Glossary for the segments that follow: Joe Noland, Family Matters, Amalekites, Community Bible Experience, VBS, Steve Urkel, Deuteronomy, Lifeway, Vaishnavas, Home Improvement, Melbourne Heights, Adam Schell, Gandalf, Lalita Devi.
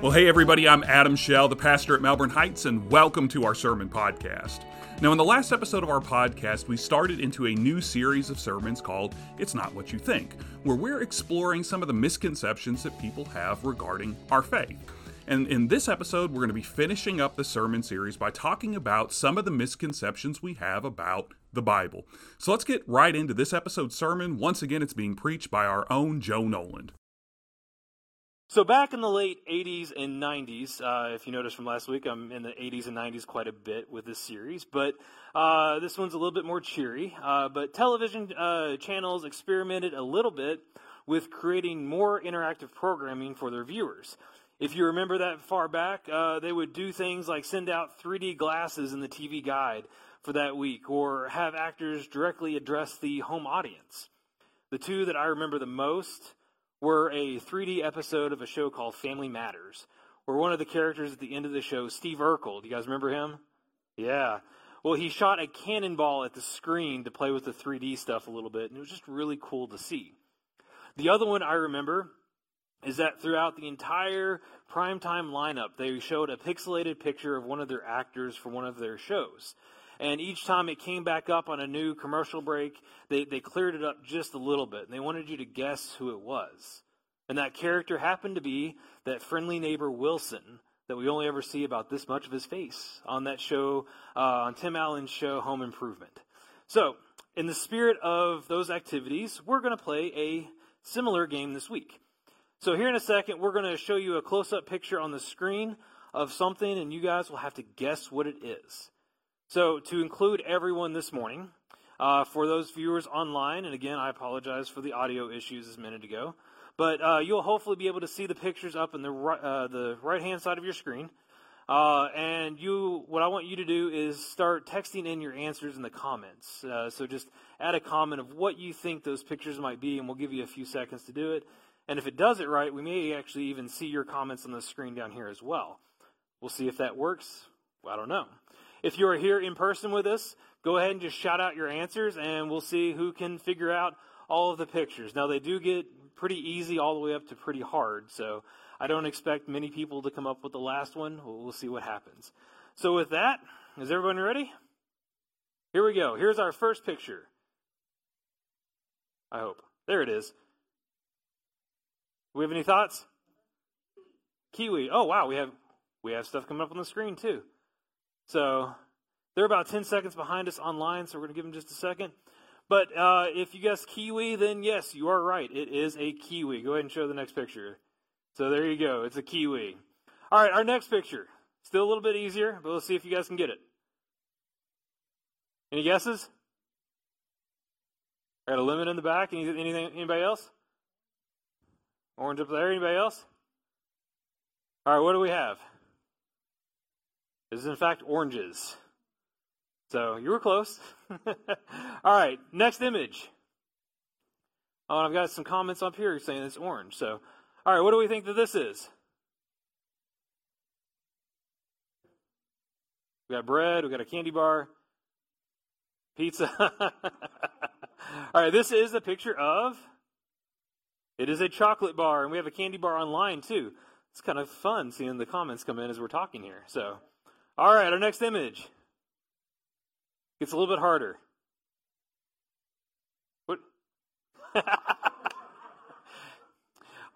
Well, hey everybody, I'm Adam Schell, the pastor at Melbourne Heights, and welcome to our sermon podcast. Now, in the last episode of our podcast, we started into a new series of sermons called It's Not What You Think, where we're exploring some of the misconceptions that people have regarding our faith. And in this episode, we're going to be finishing up the sermon series by talking about some of the misconceptions we have about the Bible. So let's get right into this episode's sermon. Once again, it's being preached by our own Joe Noland. So back in the late 80s and 90s, if you noticed from last week, I'm in the 80s and 90s quite a bit with this series, but this one's a little bit more cheery. But television channels experimented a little bit with creating more interactive programming for their viewers. If you remember that far back, they would do things like send out 3D glasses in the TV guide for that week, or have actors directly address the home audience. The two that I remember the most were a 3D episode of a show called Family Matters, where one of the characters at the end of the show, Steve Urkel, do you guys remember him? Yeah. Well, he shot a cannonball at the screen to play with the 3D stuff a little bit, and it was just really cool to see. The other one I remember is that throughout the entire primetime lineup, they showed a pixelated picture of one of their actors from one of their shows. And each time it came back up on a new commercial break, they cleared it up just a little bit. And they wanted you to guess who it was. And that character happened to be that friendly neighbor Wilson that we only ever see about this much of his face on that show, on Tim Allen's show, Home Improvement. So, in the spirit of those activities, we're going to play a similar game this week. So here in a second, we're going to show you a close-up picture on the screen of something, and you guys will have to guess what it is. So to include everyone this morning, for those viewers online, and again, I apologize for the audio issues a minute ago, but you'll hopefully be able to see the pictures up in the right-hand side of your screen. And what I want you to do is start texting in your answers in the comments. So just add a comment of what you think those pictures might be, and we'll give you a few seconds to do it. And if it does it right, we may actually even see your comments on the screen down here as well. We'll see if that works. Well, I don't know. If you are here in person with us, go ahead and just shout out your answers, and we'll see who can figure out all of the pictures. Now, they do get pretty easy all the way up to pretty hard, so I don't expect many people to come up with the last one. We'll see what happens. So with that, is everyone ready? Here we go. Here's our first picture. I hope. There it is. Do we have any thoughts? Kiwi. Oh, wow. We have stuff coming up on the screen, too. So they're about 10 seconds behind us online, so we're going to give them just a second. But if you guess kiwi, then yes, you are right. It is a kiwi. Go ahead and show the next picture. So there you go. It's a kiwi. All right, our next picture. Still a little bit easier, but we'll see if you guys can get it. Any guesses? I got a lemon in the back. Anything? Anybody else? Orange up there. Anybody else? All right, what do we have? This is, in fact, oranges. So you were close. All right, next image. Oh, and I've got some comments up here saying it's orange. So, all right, what do we think that this is? We got bread. We got a candy bar. Pizza. All right, this is a picture of... It is a chocolate bar, and we have a candy bar online, too. It's kind of fun seeing the comments come in as we're talking here, so... All right, our next image gets a little bit harder. What?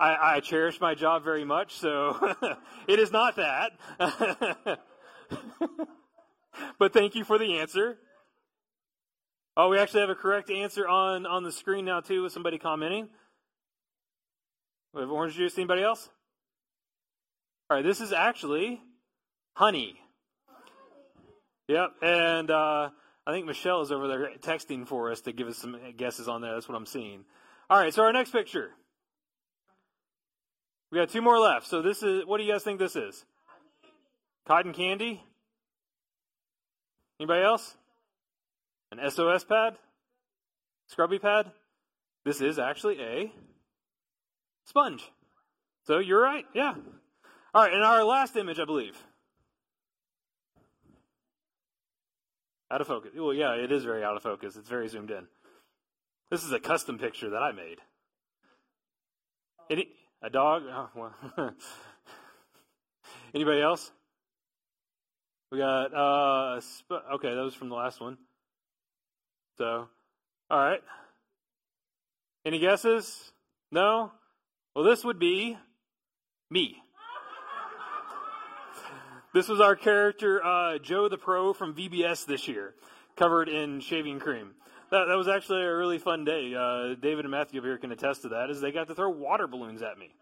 I cherish my job very much, so it is not that. But thank you for the answer. Oh, we actually have a correct answer on the screen now, too, with somebody commenting. We have orange juice. Anybody else? All right, this is actually honey. Yep, and I think Michelle is over there texting for us to give us some guesses on there. That's what I'm seeing. All right, so our next picture. We got two more left. So this is, what do you guys think this is? Cotton candy? Anybody else? An SOS pad? Scrubby pad? This is actually a sponge. So you're right, yeah. All right, and our last image, I believe. Out of focus. Well, yeah, it is very out of focus. It's very zoomed in. This is a custom picture that I made. A dog? Oh, well. Anybody else? We got, okay, that was from the last one. So, all right. Any guesses? No? Well, this would be me. This was our character, Joe the Pro from VBS this year, covered in shaving cream. That was actually a really fun day. David and Matthew over here can attest to that, is they got to throw water balloons at me.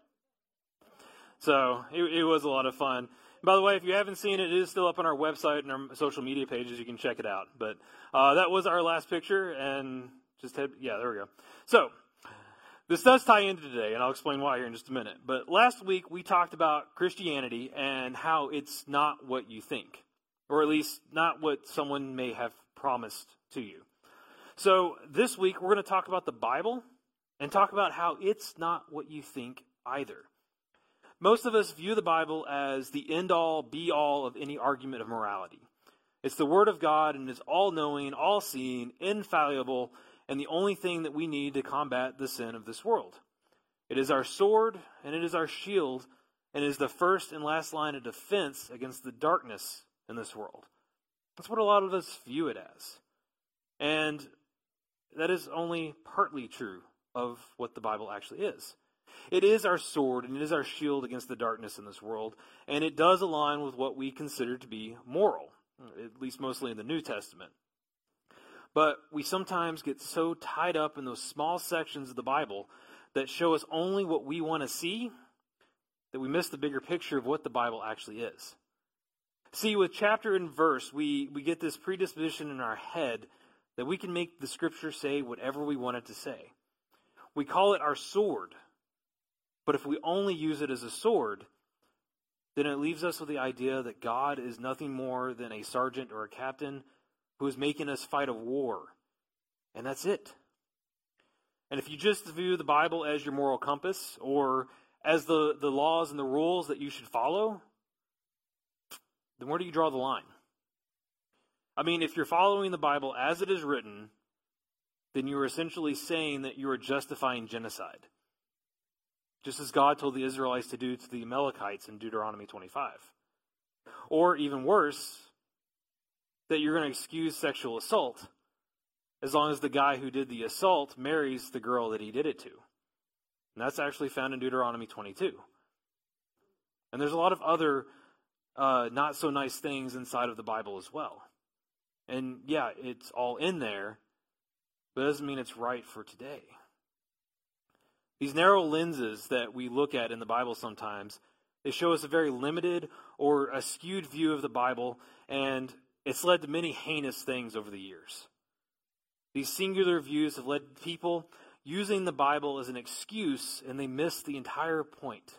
So it was a lot of fun. By the way, if you haven't seen it, it is still up on our website and our social media pages. You can check it out. But that was our last picture, and just head, yeah, there we go. So this does tie into today, and I'll explain why here in just a minute. But last week we talked about Christianity and how it's not what you think, or at least not what someone may have promised to you. So this week, we're going to talk about the Bible and talk about how it's not what you think either. Most of us view the Bible as the end-all, be-all of any argument of morality. It's the Word of God, and it's all-knowing, all-seeing, infallible, and the only thing that we need to combat the sin of this world. It is our sword, and it is our shield, and it is the first and last line of defense against the darkness in this world. That's what a lot of us view it as. And that is only partly true of what the Bible actually is. It is our sword and it is our shield against the darkness in this world, and it does align with what we consider to be moral, at least mostly in the New Testament. But we sometimes get so tied up in those small sections of the Bible that show us only what we want to see that we miss the bigger picture of what the Bible actually is. See, with chapter and verse, we get this predisposition in our head that we can make the Scripture say whatever we want it to say. We call it our sword, but if we only use it as a sword, then it leaves us with the idea that God is nothing more than a sergeant or a captain who is making us fight a war, and that's it. And if you just view the Bible as your moral compass or as the laws and the rules that you should follow, then where do you draw the line? I mean, if you're following the Bible as it is written, then you are essentially saying that you are justifying genocide, just as God told the Israelites to do to the Amalekites in Deuteronomy 25. Or even worse, that you're going to excuse sexual assault as long as the guy who did the assault marries the girl that he did it to. And that's actually found in Deuteronomy 22. And there's a lot of other not so nice things inside of the Bible as well. And yeah, it's all in there, but it doesn't mean it's right for today. These narrow lenses that we look at in the Bible sometimes, they show us a very limited or a skewed view of the Bible, and it's led to many heinous things over the years. These singular views have led to people using the Bible as an excuse, and they miss the entire point.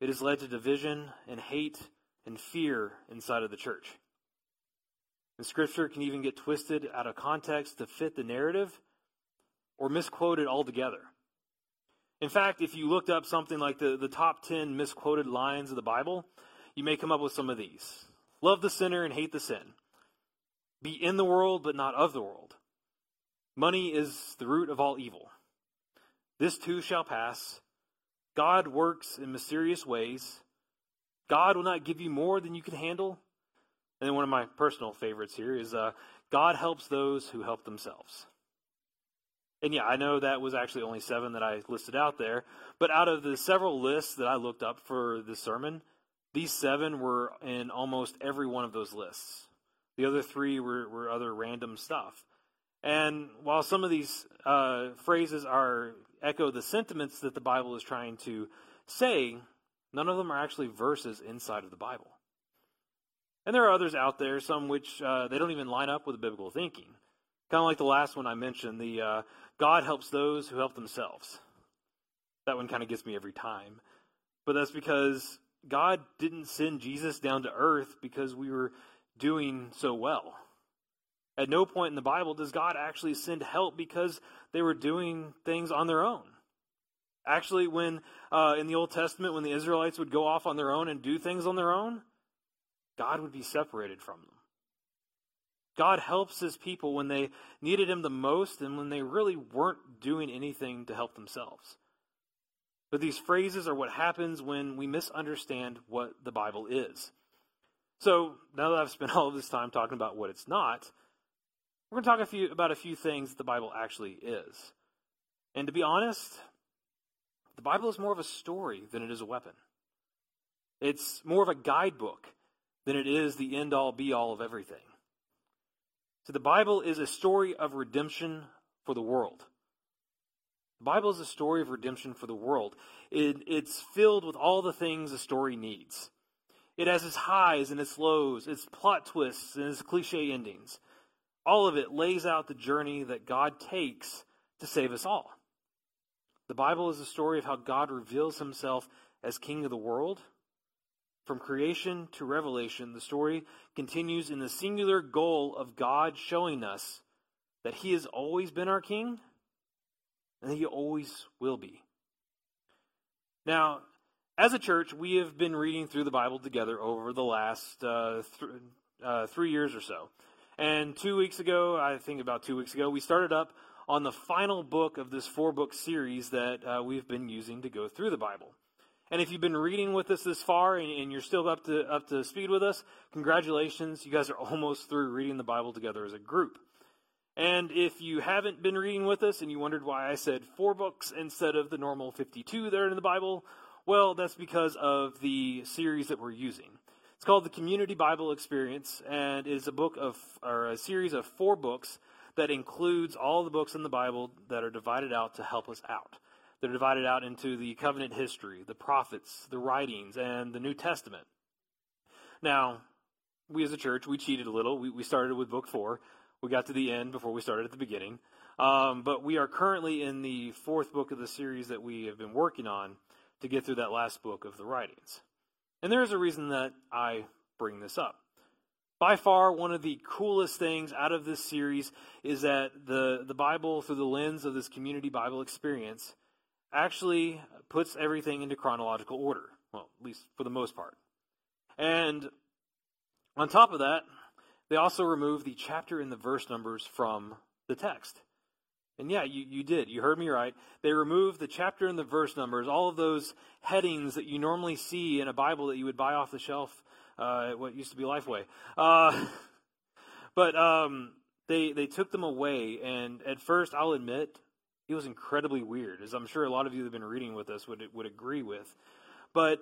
It has led to division and hate and fear inside of the church. And Scripture can even get twisted out of context to fit the narrative or misquoted altogether. In fact, if you looked up something like the top 10 misquoted lines of the Bible, you may come up with some of these. Love the sinner and hate the sin. Be in the world but not of the world. Money is the root of all evil. This too shall pass. God works in mysterious ways. God will not give you more than you can handle. And then one of my personal favorites here is God helps those who help themselves. And yeah, I know that was actually only 7 that I listed out there, but out of the several lists that I looked up for this sermon, these 7 were in almost every one of those lists. The other 3 were other random stuff. And while some of these phrases are echo the sentiments that the Bible is trying to say, none of them are actually verses inside of the Bible. And there are others out there, some which they don't even line up with biblical thinking. Kind of like the last one I mentioned, the God helps those who help themselves. That one kind of gets me every time. But that's because God didn't send Jesus down to earth because we were doing so well. At no point in the Bible does God actually send help because they were doing things on their own. Actually, when in the Old Testament, when the Israelites would go off on their own and do things on their own, God would be separated from them. God helps his people when they needed him the most and when they really weren't doing anything to help themselves. But these phrases are what happens when we misunderstand what the Bible is. So now that I've spent all of this time talking about what it's not, we're going to talk about a few things that the Bible actually is. And to be honest, the Bible is more of a story than it is a weapon. It's more of a guidebook than it is the end-all, be-all of everything. So the Bible is a story of redemption for the world. The Bible is a story of redemption for the world. It's filled with all the things a story needs. It has its highs and its lows, its plot twists and its cliche endings. All of it lays out the journey that God takes to save us all. The Bible is a story of how God reveals himself as King of the world. From creation to Revelation, the story continues in the singular goal of God showing us that he has always been our King, and he always will be. Now, as a church, we have been reading through the Bible together over the last 3 years or so. And about two weeks ago, we started up on the final book of this four-book series that we've been using to go through the Bible. And if you've been reading with us this far and you're still up to speed with us, congratulations, you guys are almost through reading the Bible together as a group. And if you haven't been reading with us and you wondered why I said 4 books instead of the normal 52 that are in the Bible, well, that's because of the series that we're using. It's called the Community Bible Experience, and it is a series of 4 books that includes all the books in the Bible that are divided out to help us out. They're divided out into the covenant history, the prophets, the writings, and the New Testament. Now, we as a church, we cheated a little. We started with book 4. We got to the end before we started at the beginning. But we are currently in the 4th book of the series that we have been working on to get through that last book of the writings. And there is a reason that I bring this up. By far, one of the coolest things out of this series is that the Bible, through the lens of this Community Bible Experience, actually puts everything into chronological order. Well, at least for the most part. And on top of that, they also remove the chapter and the verse numbers from the text. And yeah, you did. You heard me right. They removed the chapter and the verse numbers, all of those headings that you normally see in a Bible that you would buy off the shelf at what used to be Lifeway. But they took them away, and at first, I'll admit, it was incredibly weird, as I'm sure a lot of you that have been reading with us would agree with. But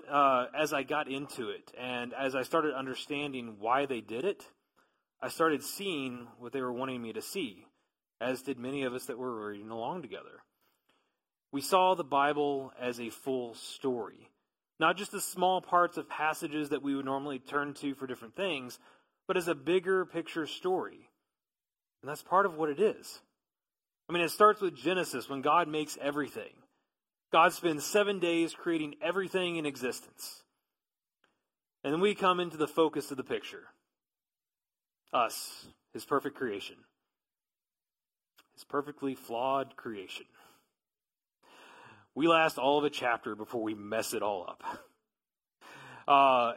as I got into it, and as I started understanding why they did it, I started seeing what they were wanting me to see, as did many of us that were reading along together. We saw the Bible as a full story, not just the small parts of passages that we would normally turn to for different things, but as a bigger picture story. And that's part of what it is. I mean, it starts with Genesis, when God makes everything. God spends 7 days creating everything in existence. And then we come into the focus of the picture. Us, his perfect creation. His perfectly flawed creation. We last all of a chapter before we mess it all up.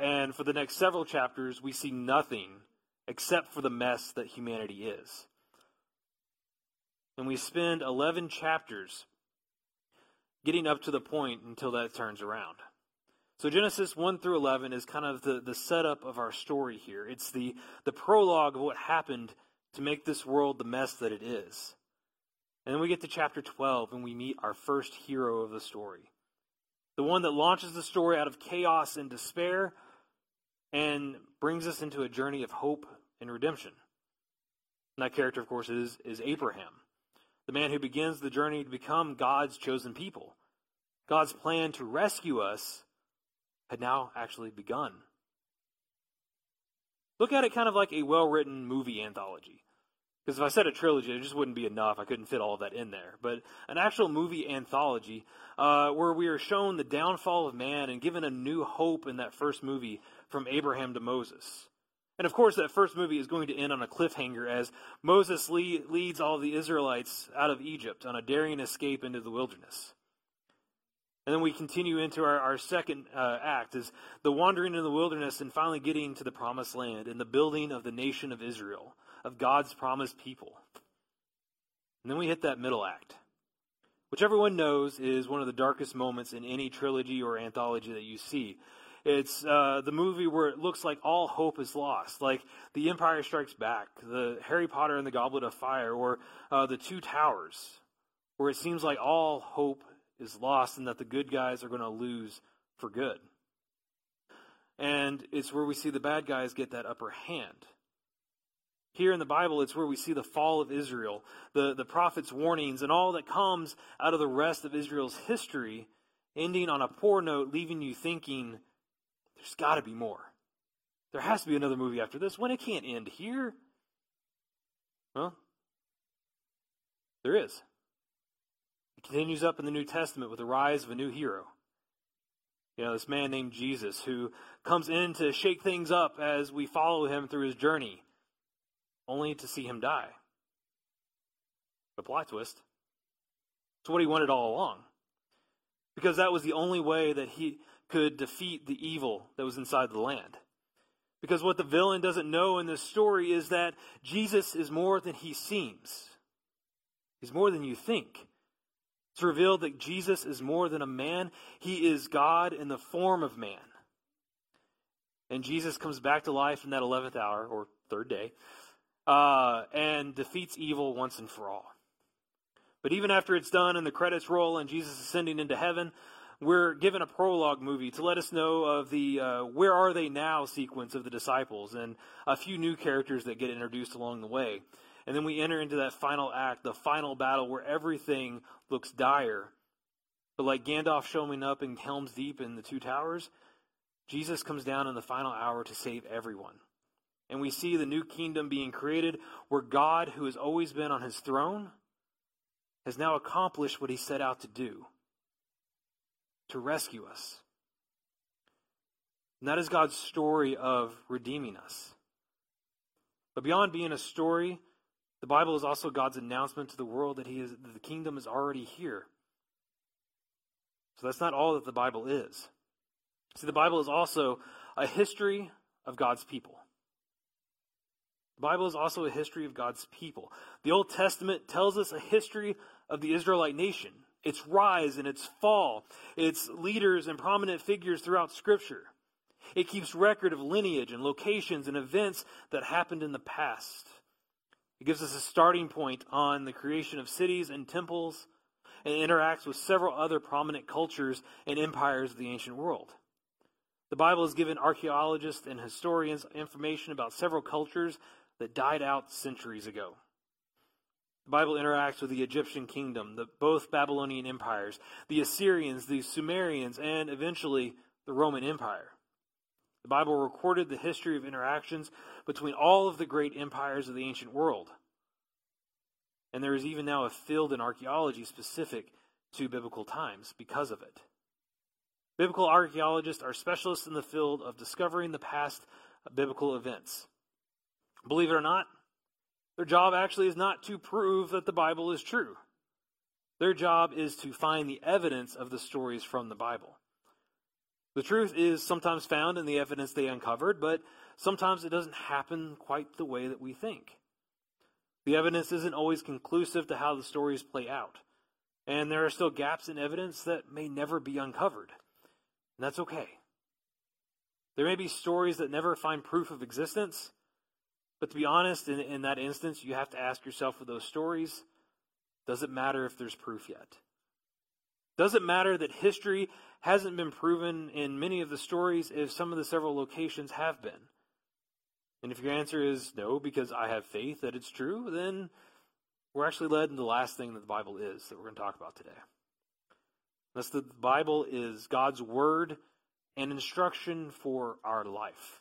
And for the next several chapters, we see nothing except for the mess that humanity is. And we spend 11 chapters getting up to the point until that turns around. So Genesis 1 through 11 is kind of the setup of our story here. It's the prologue of what happened to make this world the mess that it is. And then we get to chapter 12 and we meet our first hero of the story. The one that launches the story out of chaos and despair and brings us into a journey of hope and redemption. And that character, of course, is Abraham. The man who begins the journey to become God's chosen people. God's plan to rescue us had now actually begun. Look at it kind of like a well-written movie anthology. Because if I said a trilogy, it just wouldn't be enough. I couldn't fit all of that in there. But an actual movie anthology where we are shown the downfall of man and given a new hope in that first movie from Abraham to Moses. And of course, that first movie is going to end on a cliffhanger as Moses leads all the Israelites out of Egypt on a daring escape into the wilderness. And then we continue into our second act is the wandering in the wilderness and finally getting to the promised land and the building of the nation of Israel, of God's promised people. And then we hit that middle act, which everyone knows is one of the darkest moments in any trilogy or anthology that you see. It's the movie where it looks like all hope is lost, like The Empire Strikes Back, the Harry Potter and the Goblet of Fire, or The Two Towers, where it seems like all hope is lost and that the good guys are going to lose for good. And it's where we see the bad guys get that upper hand. Here in the Bible, it's where we see the fall of Israel, the prophet's warnings, and all that comes out of the rest of Israel's history, ending on a poor note, leaving you thinking, there's got to be more. There has to be another movie after this one. It can't end here. Well, there is. It continues up in the New Testament with the rise of a new hero. You know, this man named Jesus who comes in to shake things up as we follow him through his journey, only to see him die. The plot twist. It's what he wanted all along. Because that was the only way that he could defeat the evil that was inside the land. Because what the villain doesn't know in this story is that Jesus is more than he seems. He's more than you think. It's revealed that Jesus is more than a man. He is God in the form of man. And Jesus comes back to life in that 11th hour, or third day, and defeats evil once and for all. But even after it's done and the credits roll and Jesus is ascending into heaven, we're given a prologue movie to let us know of the where are they now sequence of the disciples and a few new characters that get introduced along the way. And then we enter into that final act, the final battle where everything looks dire. But like Gandalf showing up in Helm's Deep in the Two Towers, Jesus comes down in the final hour to save everyone. And we see the new kingdom being created where God, who has always been on his throne, has now accomplished what he set out to do. To rescue us. And that is God's story of redeeming us. But beyond being a story, the Bible is also God's announcement to the world that that the kingdom is already here. So that's not all that the Bible is. See, the Bible is also a history of God's people. The Bible is also a history of God's people. The Old Testament tells us a history of the Israelite nation. Its rise and its fall, its leaders and prominent figures throughout Scripture. It keeps record of lineage and locations and events that happened in the past. It gives us a starting point on the creation of cities and temples and interacts with several other prominent cultures and empires of the ancient world. The Bible has given archaeologists and historians information about several cultures that died out centuries ago. The Bible interacts with the Egyptian kingdom, both Babylonian empires, the Assyrians, the Sumerians, and eventually the Roman Empire. The Bible recorded the history of interactions between all of the great empires of the ancient world. And there is even now a field in archaeology specific to biblical times because of it. Biblical archaeologists are specialists in the field of discovering the past biblical events. Believe it or not, their job actually is not to prove that the Bible is true. Their job is to find the evidence of the stories from the Bible. The truth is sometimes found in the evidence they uncovered, but sometimes it doesn't happen quite the way that we think. The evidence isn't always conclusive to how the stories play out, and there are still gaps in evidence that may never be uncovered. And that's okay. There may be stories that never find proof of existence, but to be honest, in that instance, you have to ask yourself with those stories, does it matter if there's proof yet? Does it matter that history hasn't been proven in many of the stories if some of the several locations have been? And if your answer is no, because I have faith that it's true, then we're actually led into the last thing that the Bible is that we're going to talk about today. That's that the Bible is God's word and instruction for our life.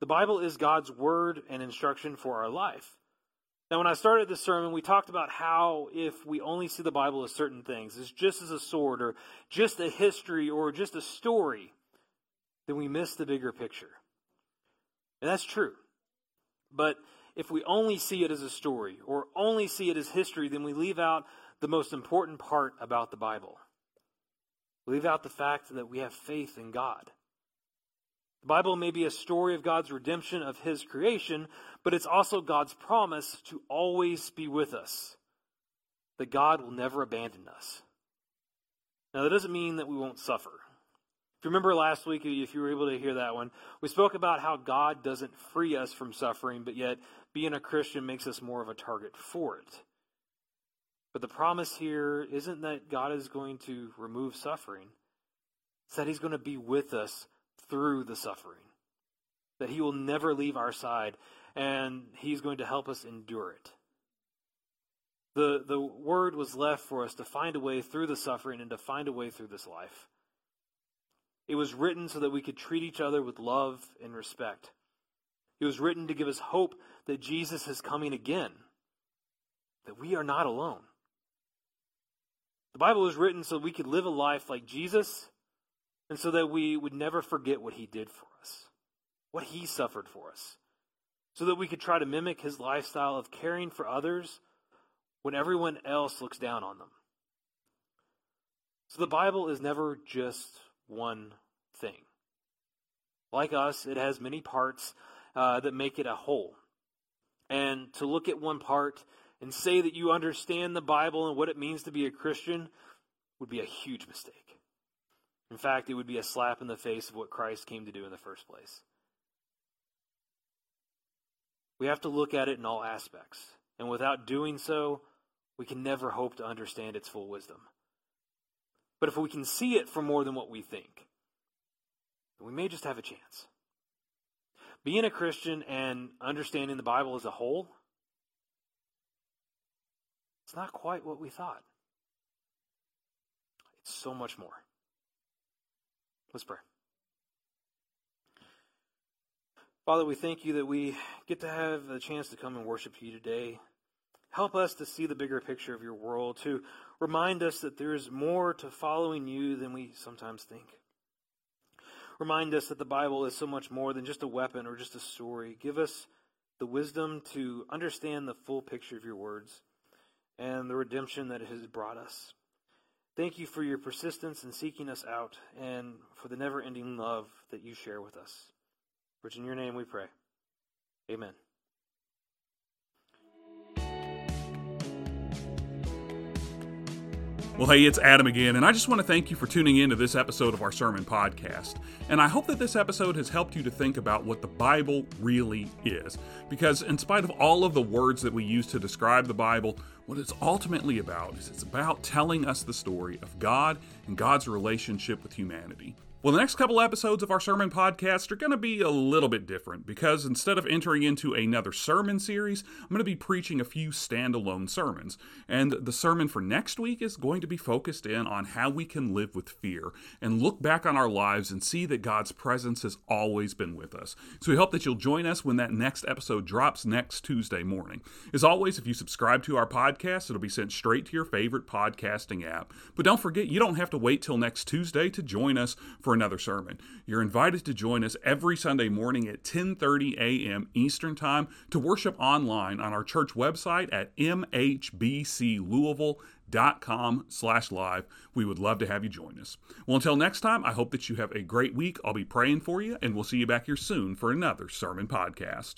The Bible is God's word and instruction for our life. Now, when I started this sermon, we talked about how if we only see the Bible as certain things, it's just as a sword or just a history or just a story, then we miss the bigger picture. And that's true. But if we only see it as a story or only see it as history, then we leave out the most important part about the Bible. We leave out the fact that we have faith in God. The Bible may be a story of God's redemption of his creation, but it's also God's promise to always be with us. that God will never abandon us. Now, that doesn't mean that we won't suffer. If you remember last week, if you were able to hear that one, we spoke about how God doesn't free us from suffering, but yet being a Christian makes us more of a target for it. But the promise here isn't that God is going to remove suffering. It's that he's going to be with us through the suffering. That he will never leave our side, and he's going to help us endure it. The word was left for us to find a way through the suffering and to find a way through this life. It was written so that we could treat each other with love and respect. It was written to give us hope that Jesus is coming again, that we are not alone. The Bible was written so we could live a life like Jesus and so that we would never forget what he did for us, what he suffered for us, so that we could try to mimic his lifestyle of caring for others when everyone else looks down on them. So the Bible is never just one thing. Like us, it has many parts that make it a whole. And to look at one part and say that you understand the Bible and what it means to be a Christian would be a huge mistake. In fact, it would be a slap in the face of what Christ came to do in the first place. We have to look at it in all aspects. And without doing so, we can never hope to understand its full wisdom. But if we can see it for more than what we think, we may just have a chance. Being a Christian and understanding the Bible as a whole, it's not quite what we thought. It's so much more. Let's pray. Father, we thank you that we get to have a chance to come and worship you today. Help us to see the bigger picture of your world, to remind us that there is more to following you than we sometimes think. Remind us that the Bible is so much more than just a weapon or just a story. Give us the wisdom to understand the full picture of your words and the redemption that it has brought us. Thank you for your persistence in seeking us out and for the never-ending love that you share with us. Which in your name we pray. Amen. Well, hey, it's Adam again, and I just want to thank you for tuning in to this episode of our sermon podcast. And I hope that this episode has helped you to think about what the Bible really is. Because in spite of all of the words that we use to describe the Bible, what it's ultimately about is it's about telling us the story of God and God's relationship with humanity. Well, the next couple episodes of our sermon podcast are going to be a little bit different because instead of entering into another sermon series, I'm going to be preaching a few standalone sermons. And the sermon for next week is going to be focused in on how we can live with fear and look back on our lives and see that God's presence has always been with us. So we hope that you'll join us when that next episode drops next Tuesday morning. As always, if you subscribe to our podcast, it'll be sent straight to your favorite podcasting app. But don't forget, you don't have to wait till next Tuesday to join us for another sermon. You're invited to join us every Sunday morning at 10:30 a.m. Eastern Time to worship online on our church website at mhbclouisville.com/live. We would love to have you join us. Well, until next time, I hope that you have a great week. I'll be praying for you, and we'll see you back here soon for another sermon podcast.